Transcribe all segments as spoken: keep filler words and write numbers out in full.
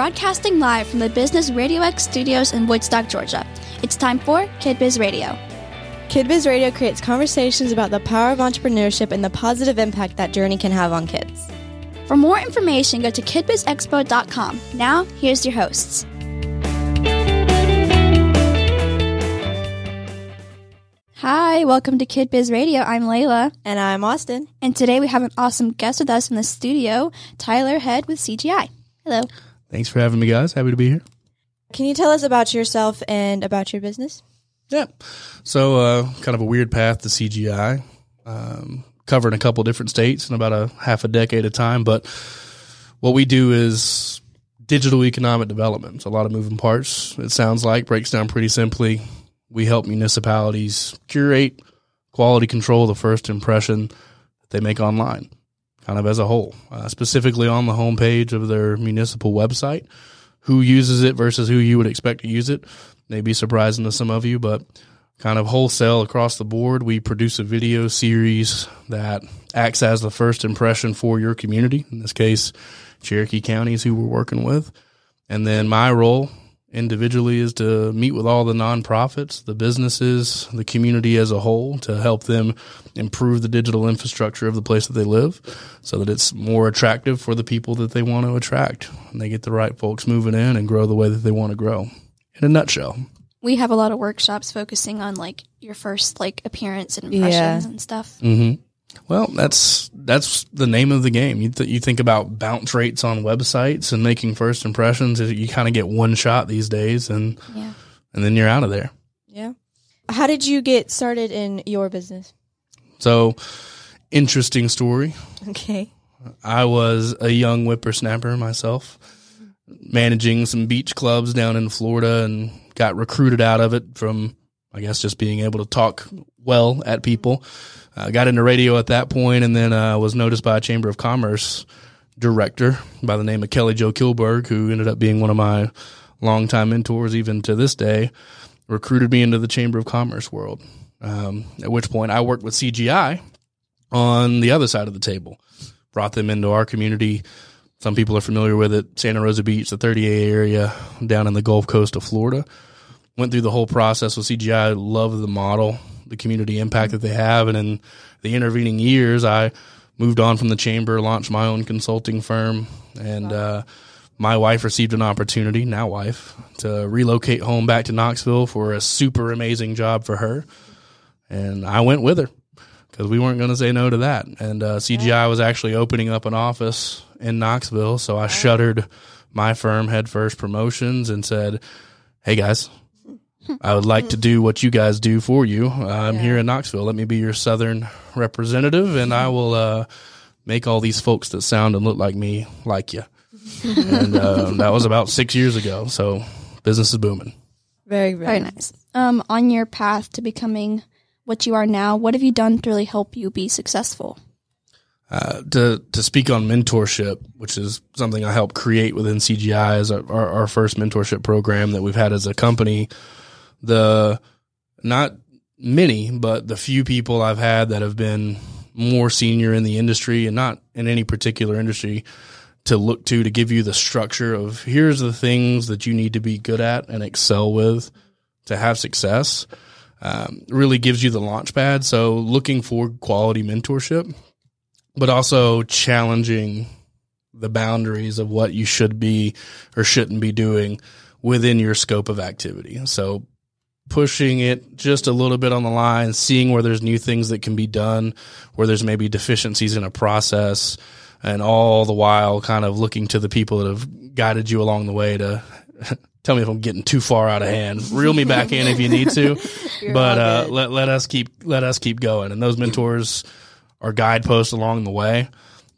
broadcasting live from the Business RadioX studios in Woodstock, Georgia. It's time for Kid Biz Radio. Kid Biz Radio creates conversations about the power of entrepreneurship and the positive impact that journey can have on kids. For more information, go to Kidbiz Expo dot com. Now, here's your hosts. Hi, welcome to Kid Biz Radio. I'm Layla. And I'm Austin. And today we have an awesome guest with us in the studio, Tyler Head with C G I. Hello. Thanks for having me, guys. Happy to be here. Can you tell us about yourself and about your business? Yeah. So uh, kind of a weird path to C G I, um, covering a couple different states in about a half a decade of time. But what we do is digital economic development. It's a lot of moving parts, it sounds like. Breaks down pretty simply. We help municipalities curate, quality control the first impression that they make online, kind of as a whole, uh, specifically on the homepage of their municipal website. Who uses it versus who you would expect to use it may be surprising to some of you, but kind of wholesale across the board. We produce a video series that acts as the first impression for your community. In this case, Cherokee County is who we're working with. And then my role individually is to meet with all the nonprofits, the businesses, the community as a whole to help them improve the digital infrastructure of the place that they live so that it's more attractive for the people that they want to attract and they get the right folks moving in and grow the way that they want to grow in a nutshell. We have a lot of workshops focusing on like your first like appearance and impressions yeah. and stuff. Mm-hmm. Well, that's that's the name of the game. You, th- you think about bounce rates on websites and making first impressions. You kind of get one shot these days, and yeah. and then you're out of there. Yeah. How did you get started in your business? So, interesting story. Okay. I was a young whippersnapper myself, managing some beach clubs down in Florida, and got recruited out of it from, I guess, just being able to talk well at people. I uh, got into radio at that point, and then uh, was noticed by a Chamber of Commerce director by the name of Kelly Jo Kilberg, who ended up being one of my longtime mentors even to this day, recruited me into the Chamber of Commerce world, um, at which point I worked with C G I on the other side of the table, brought them into our community. Some people are familiar with it, Santa Rosa Beach, the thirty A area down in the Gulf Coast of Florida. Went through the whole process with C G I, loved the model, the community impact that they have. And in the intervening years, I moved on from the chamber, launched my own consulting firm. And wow. uh, my wife received an opportunity, now wife, to relocate home back to Knoxville for a super amazing job for her. And I went with her because we weren't going to say no to that. And uh, C G I yeah. was actually opening up an office in Knoxville. So I yeah. shuttered my firm, Head First Promotions, and said, hey, guys, I would like to do what you guys do for you. Uh, I'm yeah. here in Knoxville. Let me be your Southern representative, and I will uh, make all these folks that sound and look like me like you. And um, that was about six years ago, so business is booming. Very, very, very nice. Um, on your path to becoming what you are now, what have you done to really help you be successful? Uh, to to speak on mentorship, which is something I helped create within C G I as our, our, our first mentorship program that we've had as a company. The not many, but the few people I've had that have been more senior in the industry and not in any particular industry to look to, to give you the structure of here's the things that you need to be good at and excel with to have success, um, really gives you the launch pad. So looking for quality mentorship, but also challenging the boundaries of what you should be or shouldn't be doing within your scope of activity. So pushing it just a little bit on the line, seeing where there's new things that can be done, where there's maybe deficiencies in a process, and all the while kind of looking to the people that have guided you along the way to tell me if I'm getting too far out of hand. Reel me back in if you need to, but uh, let let us keep let us keep going. And those mentors are guideposts along the way,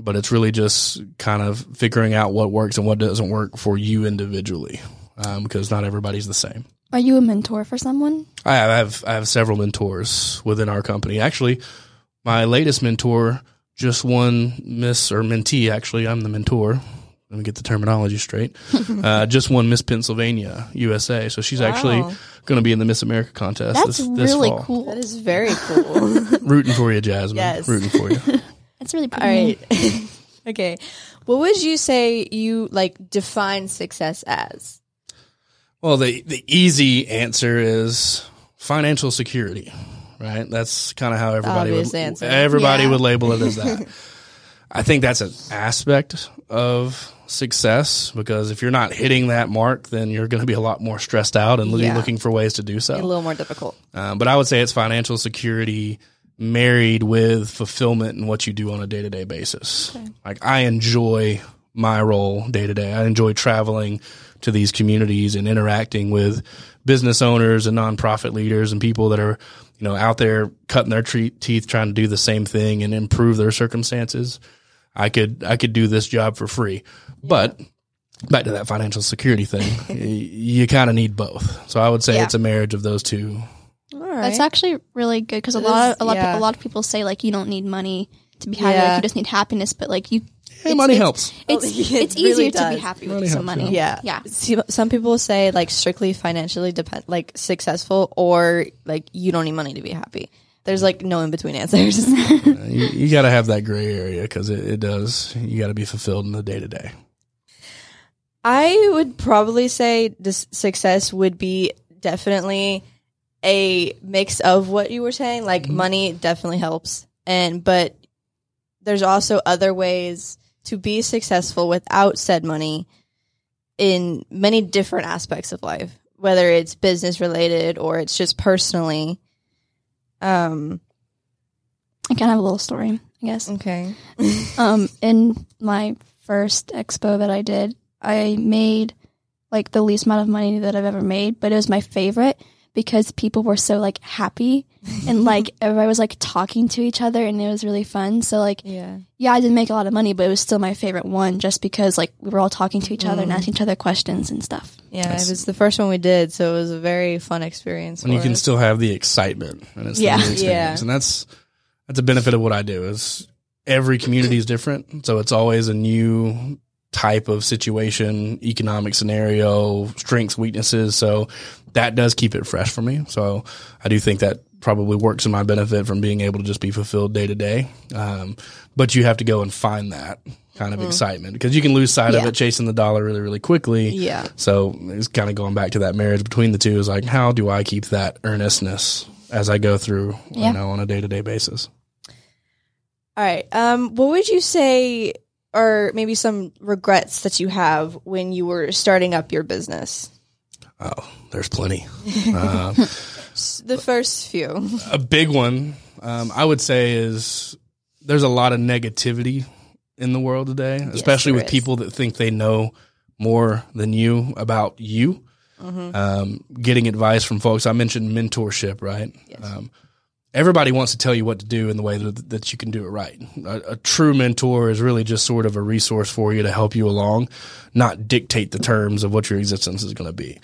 but it's really just kind of figuring out what works and what doesn't work for you individually, um, because not everybody's the same. Are you a mentor for someone? I have I have several mentors within our company. Actually, my latest mentor just won Miss or mentee. Actually, I'm the mentor. Let me get the terminology straight. uh, just won Miss Pennsylvania U S A. So she's wow. actually going to be in the Miss America contest. That's this, this really fall. Cool. That is very cool. Rooting for you, Jasmine. Yes. Rooting for you. That's really pretty. All right. Okay. What would you say you like define success as? Well, the, the easy answer is financial security, right? That's kind of how everybody Obvious would, answer. everybody yeah. would label it as that. I think that's an aspect of success, because if you're not hitting that mark, then you're going to be a lot more stressed out and yeah. looking for ways to do so. A little more difficult. Um, but I would say it's financial security married with fulfillment in what you do on a day-to-day basis. Okay. Like, I enjoy my role day-to-day. I enjoy traveling to these communities and interacting with business owners and nonprofit leaders and people that are, you know, out there cutting their tre- teeth trying to do the same thing and improve their circumstances. I could I could do this job for free. Yeah. But back to that financial security thing, y- you kind of need both. So I would say yeah. it's a marriage of those two. All right. That's actually really good, because a lot, a lot, yeah. a lot of people say like you don't need money to be happy, yeah. like, you just need happiness. But like you, yeah, money it's, helps. It's it's, it it's really easier does. to be happy money with some money. Yeah, yeah. See, some people say like strictly financially depend, like successful, or like you don't need money to be happy. There's like no in between answers. you you got to have that gray area, because it, it does. You got to be fulfilled in the day to day. I would probably say this success would be definitely a mix of what you were saying. Like mm-hmm. money definitely helps, and but there's also other ways to be successful without said money in many different aspects of life, whether it's business related or it's just personally. Um, I kind of have a little story, I guess. Okay. um, in my first expo that I did, I made like the least amount of money that I've ever made, but it was my favorite, because people were so like happy and like everybody was like talking to each other, and it was really fun. So like, yeah, yeah, I didn't make a lot of money, but it was still my favorite one, just because like we were all talking to each other mm. and asking each other questions and stuff. Yeah, that's, it was the first one we did, so it was a very fun experience. And you us. can still have the excitement, and it's yeah, the yeah, and that's that's a benefit of what I do. Is every community is different, so it's always a new type of situation, economic scenario, strengths, weaknesses. So that does keep it fresh for me. So I do think that probably works in my benefit from being able to just be fulfilled day to day. Um, but you have to go and find that kind of mm-hmm. excitement, because you can lose sight yeah. of it chasing the dollar really, really quickly. Yeah. So it's kind of going back to that marriage between the two, is like, how do I keep that earnestness as I go through, yeah. you know, on a day to day basis? All right. Um, what would you say or maybe some regrets that you have when you were starting up your business? Oh, there's plenty. Uh, the first few. A big one, um, I would say, is there's a lot of negativity in the world today, yes, especially with is. people that think they know more than you about you. Mm-hmm. Um, getting advice from folks. I mentioned mentorship, right? Yes. Um, Everybody wants to tell you what to do in the way that, that you can do it right. A, a true mentor is really just sort of a resource for you to help you along, not dictate the terms of what your existence is going to be.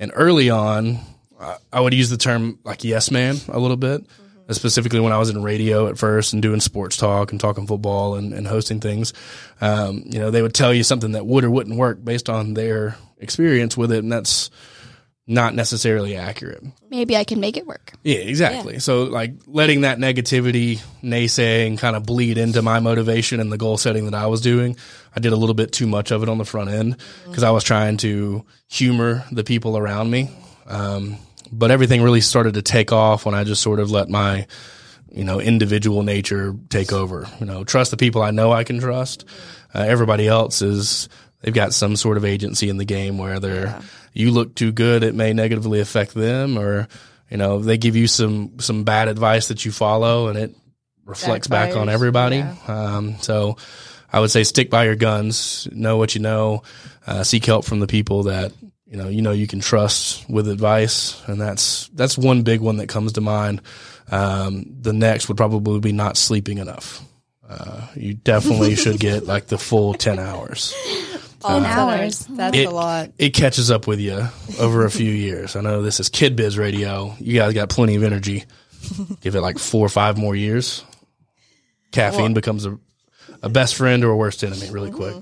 And early on, uh, I would use the term like yes man a little bit, mm-hmm. specifically when I was in radio at first and doing sports talk and talking football and, and hosting things. Um, you know, they would tell you something that would or wouldn't work based on their experience with it, and that's not necessarily accurate. Maybe I can make it work. Yeah, exactly. Yeah. So like letting that negativity, naysaying kind of bleed into my motivation and the goal setting that I was doing. I did a little bit too much of it on the front end, because I was trying to humor the people around me. Um, but everything really started to take off when I just sort of let my, you know, individual nature take over. You know, trust the people I know I can trust. Uh, everybody else is, they've got some sort of agency in the game where they're, yeah. you look too good, it may negatively affect them, or, you know, they give you some, some bad advice that you follow and it reflects backfires. back on everybody. Yeah. Um, so I would say stick by your guns, know what you know, uh, seek help from the people that, you know, you know, you can trust with advice. And that's, that's one big one that comes to mind. Um, the next would probably be not sleeping enough. Uh, you definitely should get like the full ten hours. All uh, hours. That's it, a lot. It catches up with you over a few years. I know this is Kid Biz Radio. You guys got plenty of energy. Give it like four or five more years. Caffeine well, becomes a, a best friend or a worst enemy really quick.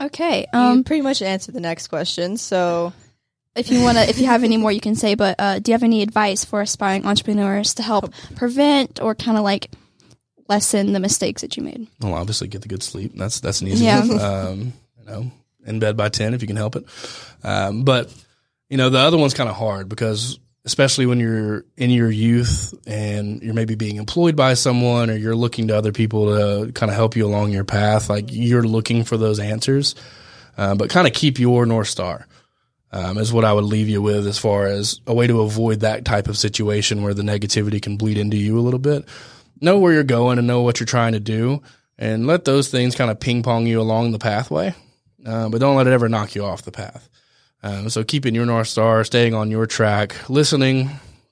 Okay. Um, you pretty much answered the next question. So if you want to, if you have any more you can say, but uh, do you have any advice for aspiring entrepreneurs to help prevent or kind of like lessen the mistakes that you made. Well, obviously get the good sleep. That's that's an easy yeah. one. Um, you know, in bed by ten if you can help it. Um, but, you know, the other one's kind of hard because especially when you're in your youth and you're maybe being employed by someone or you're looking to other people to kind of help you along your path, like you're looking for those answers, uh, but kind of keep your North Star. Um, is what I would leave you with as far as a way to avoid that type of situation where the negativity can bleed into you a little bit. Know where you're going and know what you're trying to do, and let those things kind of ping pong you along the pathway, uh, but don't let it ever knock you off the path. Um, so keeping your North Star, staying on your track, listening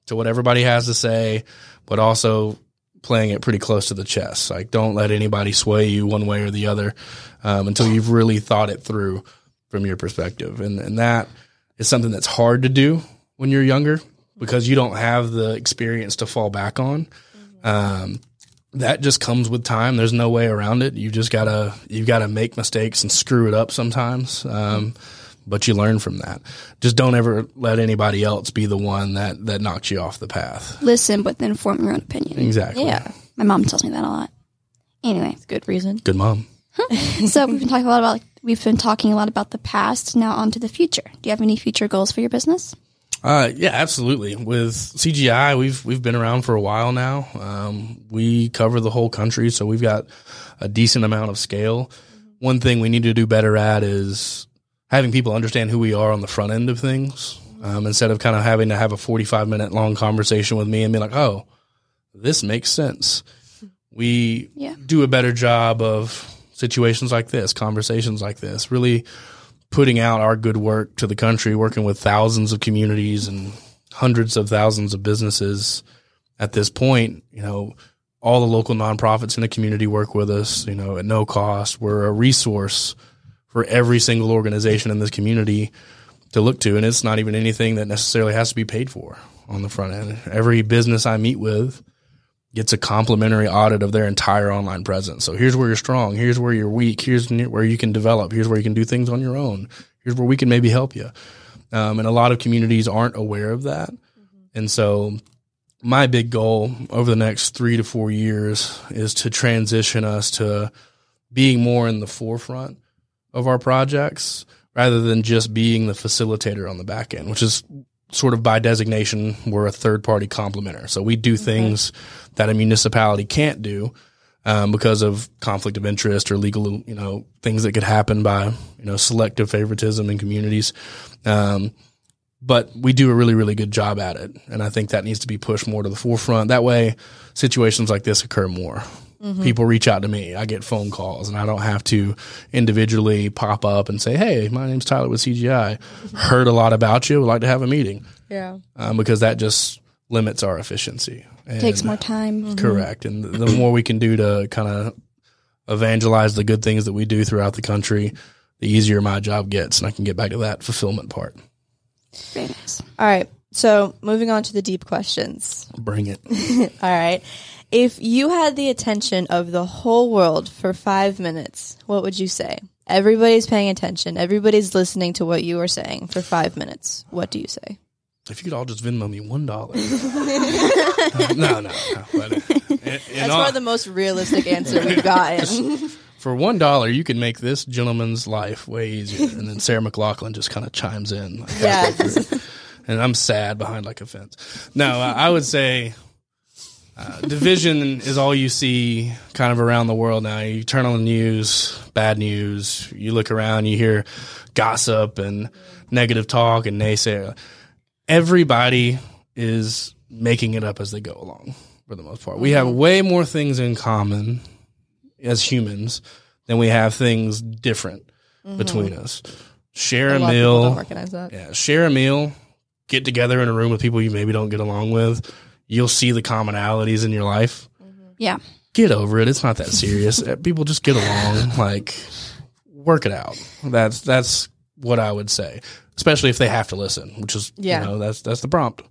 to what everybody has to say, but also playing it pretty close to the chest. Like, don't let anybody sway you one way or the other um, until you've really thought it through from your perspective. And, and that is something that's hard to do when you're younger because you don't have the experience to fall back on. Um, that just comes with time. There's no way around it. You just gotta, you've got to make mistakes and screw it up sometimes. Um, but you learn from that. Just don't ever let anybody else be the one that, that knocks you off the path. Listen, but then form your own opinion. Exactly. Yeah. My mom tells me that a lot. Anyway, it's a good reason. Good mom. So we've been talking a lot about, like, we've been talking a lot about the past. Now on to the future. Do you have any future goals for your business? Uh, yeah, absolutely. With C G I, we've we've been around for a while now. Um, we cover the whole country, so we've got a decent amount of scale. One thing we need to do better at is having people understand who we are on the front end of things, um, instead of kind of having to have a forty-five minute long conversation with me and be like, "Oh, this makes sense." We yeah. do a better job of situations like this, conversations like this, really putting out our good work to the country, working with thousands of communities and hundreds of thousands of businesses at this point. You know, all the local nonprofits in the community work with us, you know, at no cost. We're a resource for every single organization in this community to look to. And it's not even anything that necessarily has to be paid for on the front end. Every business I meet with gets a complimentary audit of their entire online presence. So here's where you're strong. Here's where you're weak. Here's where you can develop. Here's where you can do things on your own. Here's where we can maybe help you. Um, and a lot of communities aren't aware of that. Mm-hmm. And so my big goal over the next three to four years is to transition us to being more in the forefront of our projects rather than just being the facilitator on the back end, which is sort of by designation, we're a third-party complementer. So we do okay. things that a municipality can't do um, because of conflict of interest or legal, you know, things that could happen by, you know, selective favoritism in communities. Um, but we do a really, really good job at it. And I think that needs to be pushed more to the forefront. That way, situations like this occur more. Mm-hmm. People reach out to me. I get phone calls, and I don't have to individually pop up and say, "Hey, my name's Tyler with C G I. Heard a lot about you. Would like to have a meeting." Yeah, um, because that just limits our efficiency. And takes more time. Mm-hmm. Correct, and the, the more we can do to kind of evangelize the good things that we do throughout the country, the easier my job gets, and I can get back to that fulfillment part. Very nice. All right, so moving on to the deep questions. Bring it. All right. If you had the attention of the whole world for five minutes, what would you say? Everybody's paying attention. Everybody's listening to what you are saying for five minutes. What do you say? If you could all just Venmo me one dollar. no, no, no. But in, in That's all, probably the most realistic answer we've gotten. For one dollar, you can make this gentleman's life way easier. And then Sarah McLachlan just kind of chimes in. Like, yeah. And I'm sad behind like a fence. No, uh, I would say... Uh, division is all you see kind of around the world now. You turn on the news, bad news. You look around, you hear gossip and negative talk and naysayer. Everybody is making it up as they go along for the most part. We have way more things in common as humans than we have things different mm-hmm. between us. Share a, a meal. Don't recognize that. Yeah, share a meal. Get together in a room with people you maybe don't get along with. You'll see the commonalities in your life. Yeah. Get over it. It's not that serious. People just get along. Like, work it out. That's that's what I would say, especially if they have to listen, which is, yeah. you know, that's that's the prompt.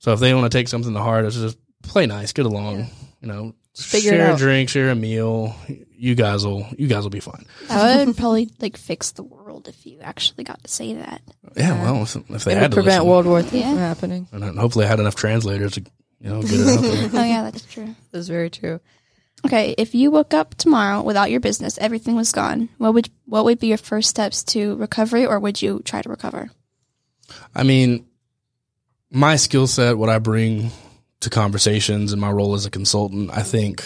So if they want to take something to heart, it's just play nice, get along, yeah. you know, Figure share it out. A drink, share a meal. You guys will you guys will be fine. I would probably, like, fix the world if you actually got to say that. Yeah, uh, well, if they it had would to prevent listen, World War Three yeah. from happening. And hopefully I had enough translators to You know, get it out there. Oh yeah, that's true. That's very true. Okay, if you woke up tomorrow without your business, everything was gone, what would what would be your first steps to recovery, or would you try to recover? I mean, my skill set, what I bring to conversations and my role as a consultant, I think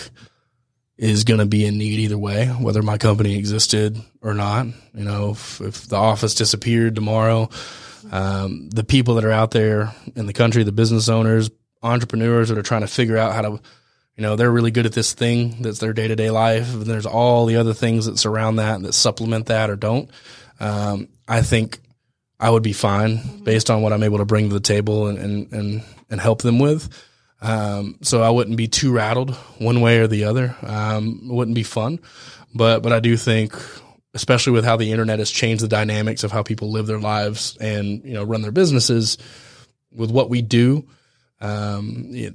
is going to be in need either way, whether my company existed or not. You know, if, if the office disappeared tomorrow, um, the people that are out there in the country, the business owners, entrepreneurs that are trying to figure out how to, you know, they're really good at this thing that's their day-to-day life, and there's all the other things that surround that and that supplement that or don't. Um, I think I would be fine mm-hmm. based on what I'm able to bring to the table and, and, and, and help them with. Um, so I wouldn't be too rattled one way or the other. Um, it wouldn't be fun, but, but I do think, especially with how the internet has changed the dynamics of how people live their lives and, you know, run their businesses with what we do, um, it,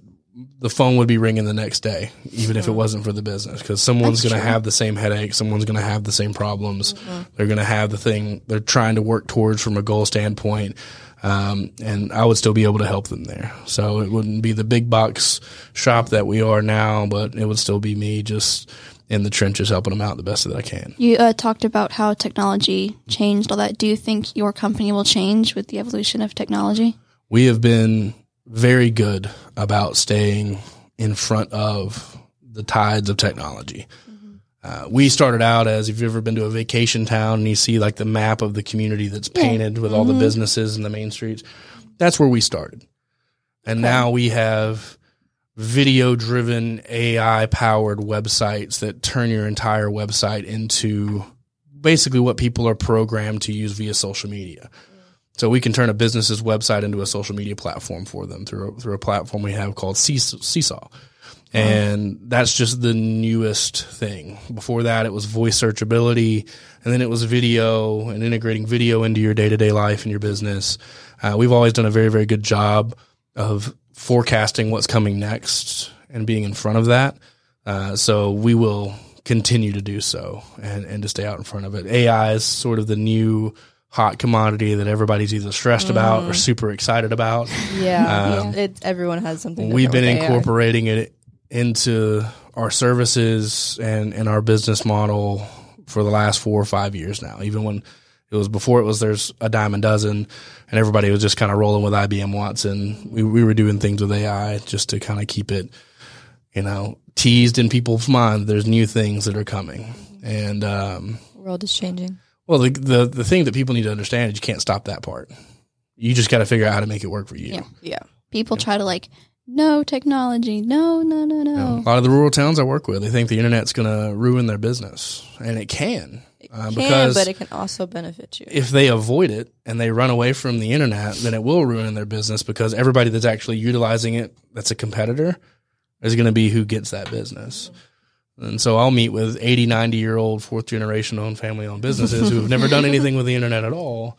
the phone would be ringing the next day, even yeah. if it wasn't for the business, because someone's going to have the same headache. Someone's going to have the same problems. Mm-hmm. They're going to have the thing they're trying to work towards from a goal standpoint. Um, and I would still be able to help them there. So it wouldn't be the big box shop that we are now, but it would still be me just in the trenches helping them out the best that I can. You uh, talked about how technology changed all that. Do you think your company will change with the evolution of technology? We have been very good about staying in front of the tides of technology. Mm-hmm. Uh, we started out as, if you've ever been to a vacation town and you see like the map of the community that's painted yeah. with mm-hmm. all the businesses and the main streets, that's where we started. And okay. now we have video-driven, A I-powered websites that turn your entire website into basically what people are programmed to use via social media. So we can turn a business's website into a social media platform for them through a, through a platform we have called Seesaw. And mm. that's just the newest thing. Before that, it was voice searchability, and then it was video and integrating video into your day-to-day life and your business. Uh, we've always done a very, very good job of forecasting what's coming next and being in front of that. Uh, so we will continue to do so and, and to stay out in front of it. A I is sort of the new hot commodity that everybody's either stressed mm. about or super excited about. Yeah, um, it's, everyone has something. We've been incorporating A I. It into our services and, and our business model for the last four or five years now. Even when it was before it was there's a dime a dozen and everybody was just kind of rolling with I B M Watson. We we were doing things with A I just to kind of keep it, you know, teased in people's mind. There's new things that are coming, and um, the world is changing. Well, the, the the thing that people need to understand is you can't stop that part. You just got to figure out how to make it work for you. Yeah. yeah. People yeah. try to like, no technology, no, no, no, no. Yeah. A lot of the rural towns I work with, they think the internet's going to ruin their business. And it can. It uh, can, because but it can also benefit you. If they avoid it and they run away from the internet, then it will ruin their business, because everybody that's actually utilizing it that's a competitor is going to be who gets that business. Mm-hmm. And so I'll meet with eighty, ninety-year-old, fourth-generation-owned, family-owned businesses who have never done anything with the internet at all.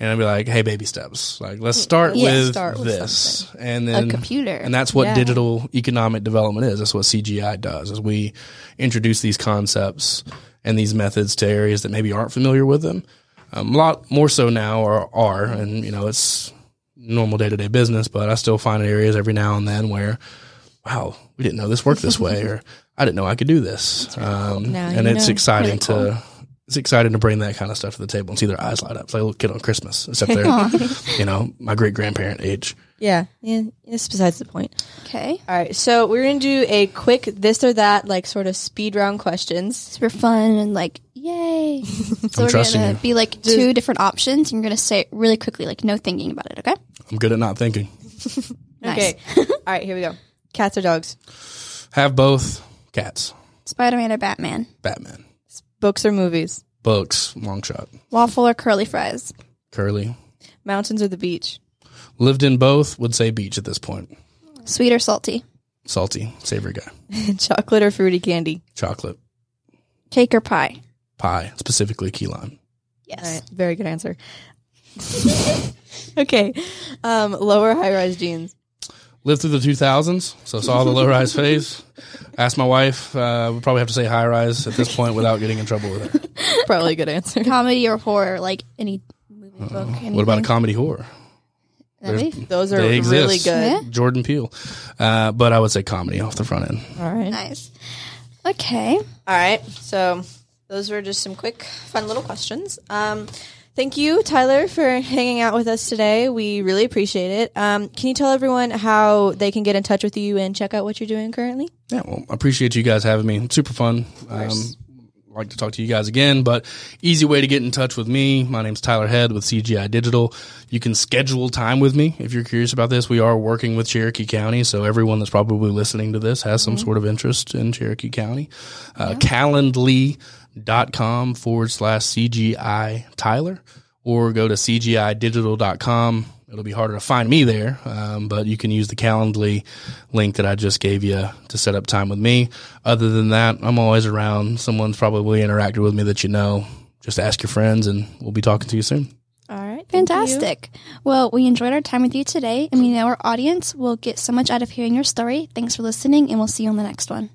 And I'll be like, hey, baby steps. Like, let's start yeah, with start this. With and then, a computer. And that's what yeah. digital economic development is. That's what C G I does, is we introduce these concepts and these methods to areas that maybe aren't familiar with them. Um, a lot more so now are, are, and, you know, it's normal day-to-day business, but I still find areas every now and then where, wow, we didn't know this worked this way, or I didn't know I could do this. Really um, cool. And it's know. exciting really cool. to it's exciting to bring that kind of stuff to the table and see their eyes light up. It's like a little kid on Christmas, except they're, you know, my great-grandparent age. Yeah, yeah, it's besides the point. Okay. All right, so we're going to do a quick this or that, like, sort of speed round questions. Super fun and, like, yay. So I'm we're going to be, like, two different options, and you're going to say it really quickly, like, no thinking about it, okay? I'm good at not thinking. Okay. All right, here we go. Cats or dogs? Have both. Cats. Spider-Man or Batman? Batman. Books or movies? Books. Long shot. Waffle or curly fries? Curly. Mountains or the beach? Lived in both. Would say beach at this point. Sweet or salty? Salty. Savory guy. Chocolate or fruity candy? Chocolate. Cake or pie? Pie. Specifically key lime. Yes. All right. Very good answer. Okay. Um, low or high-rise jeans? Lived through the two thousands, so saw the low-rise phase. Asked my wife. Uh, we probably have to say high-rise at this point without getting in trouble with her. Probably a good answer. Comedy or horror, like any movie, uh, book, anything. What about a comedy horror? Those are really good. Yeah. Jordan Peele. Uh, but I would say comedy off the front end. All right. Nice. Okay. All right. So those were just some quick, fun little questions. Um, thank you, Tyler, for hanging out with us today. We really appreciate it. Um, can you tell everyone how they can get in touch with you and check out what you're doing currently? Yeah, well, I appreciate you guys having me. It's super fun. Nice. Um, like to talk to you guys again, but easy way to get in touch with me. My name's Tyler Head with C G I Digital. You can schedule time with me if you're curious about this. We are working with Cherokee County, so everyone that's probably listening to this has some mm-hmm. sort of interest in Cherokee County. Uh, yeah. Calendly.com forward slash CGI Tyler, or go to C G I digital dot com. It'll be harder to find me there, um, but you can use the Calendly link that I just gave you to set up time with me. Other than that, I'm always around. Someone's probably interacted with me that you know. Just ask your friends, and we'll be talking to you soon. All right. Fantastic. Well, we enjoyed our time with you today, and we know our audience will get so much out of hearing your story. Thanks for listening, and we'll see you on the next one.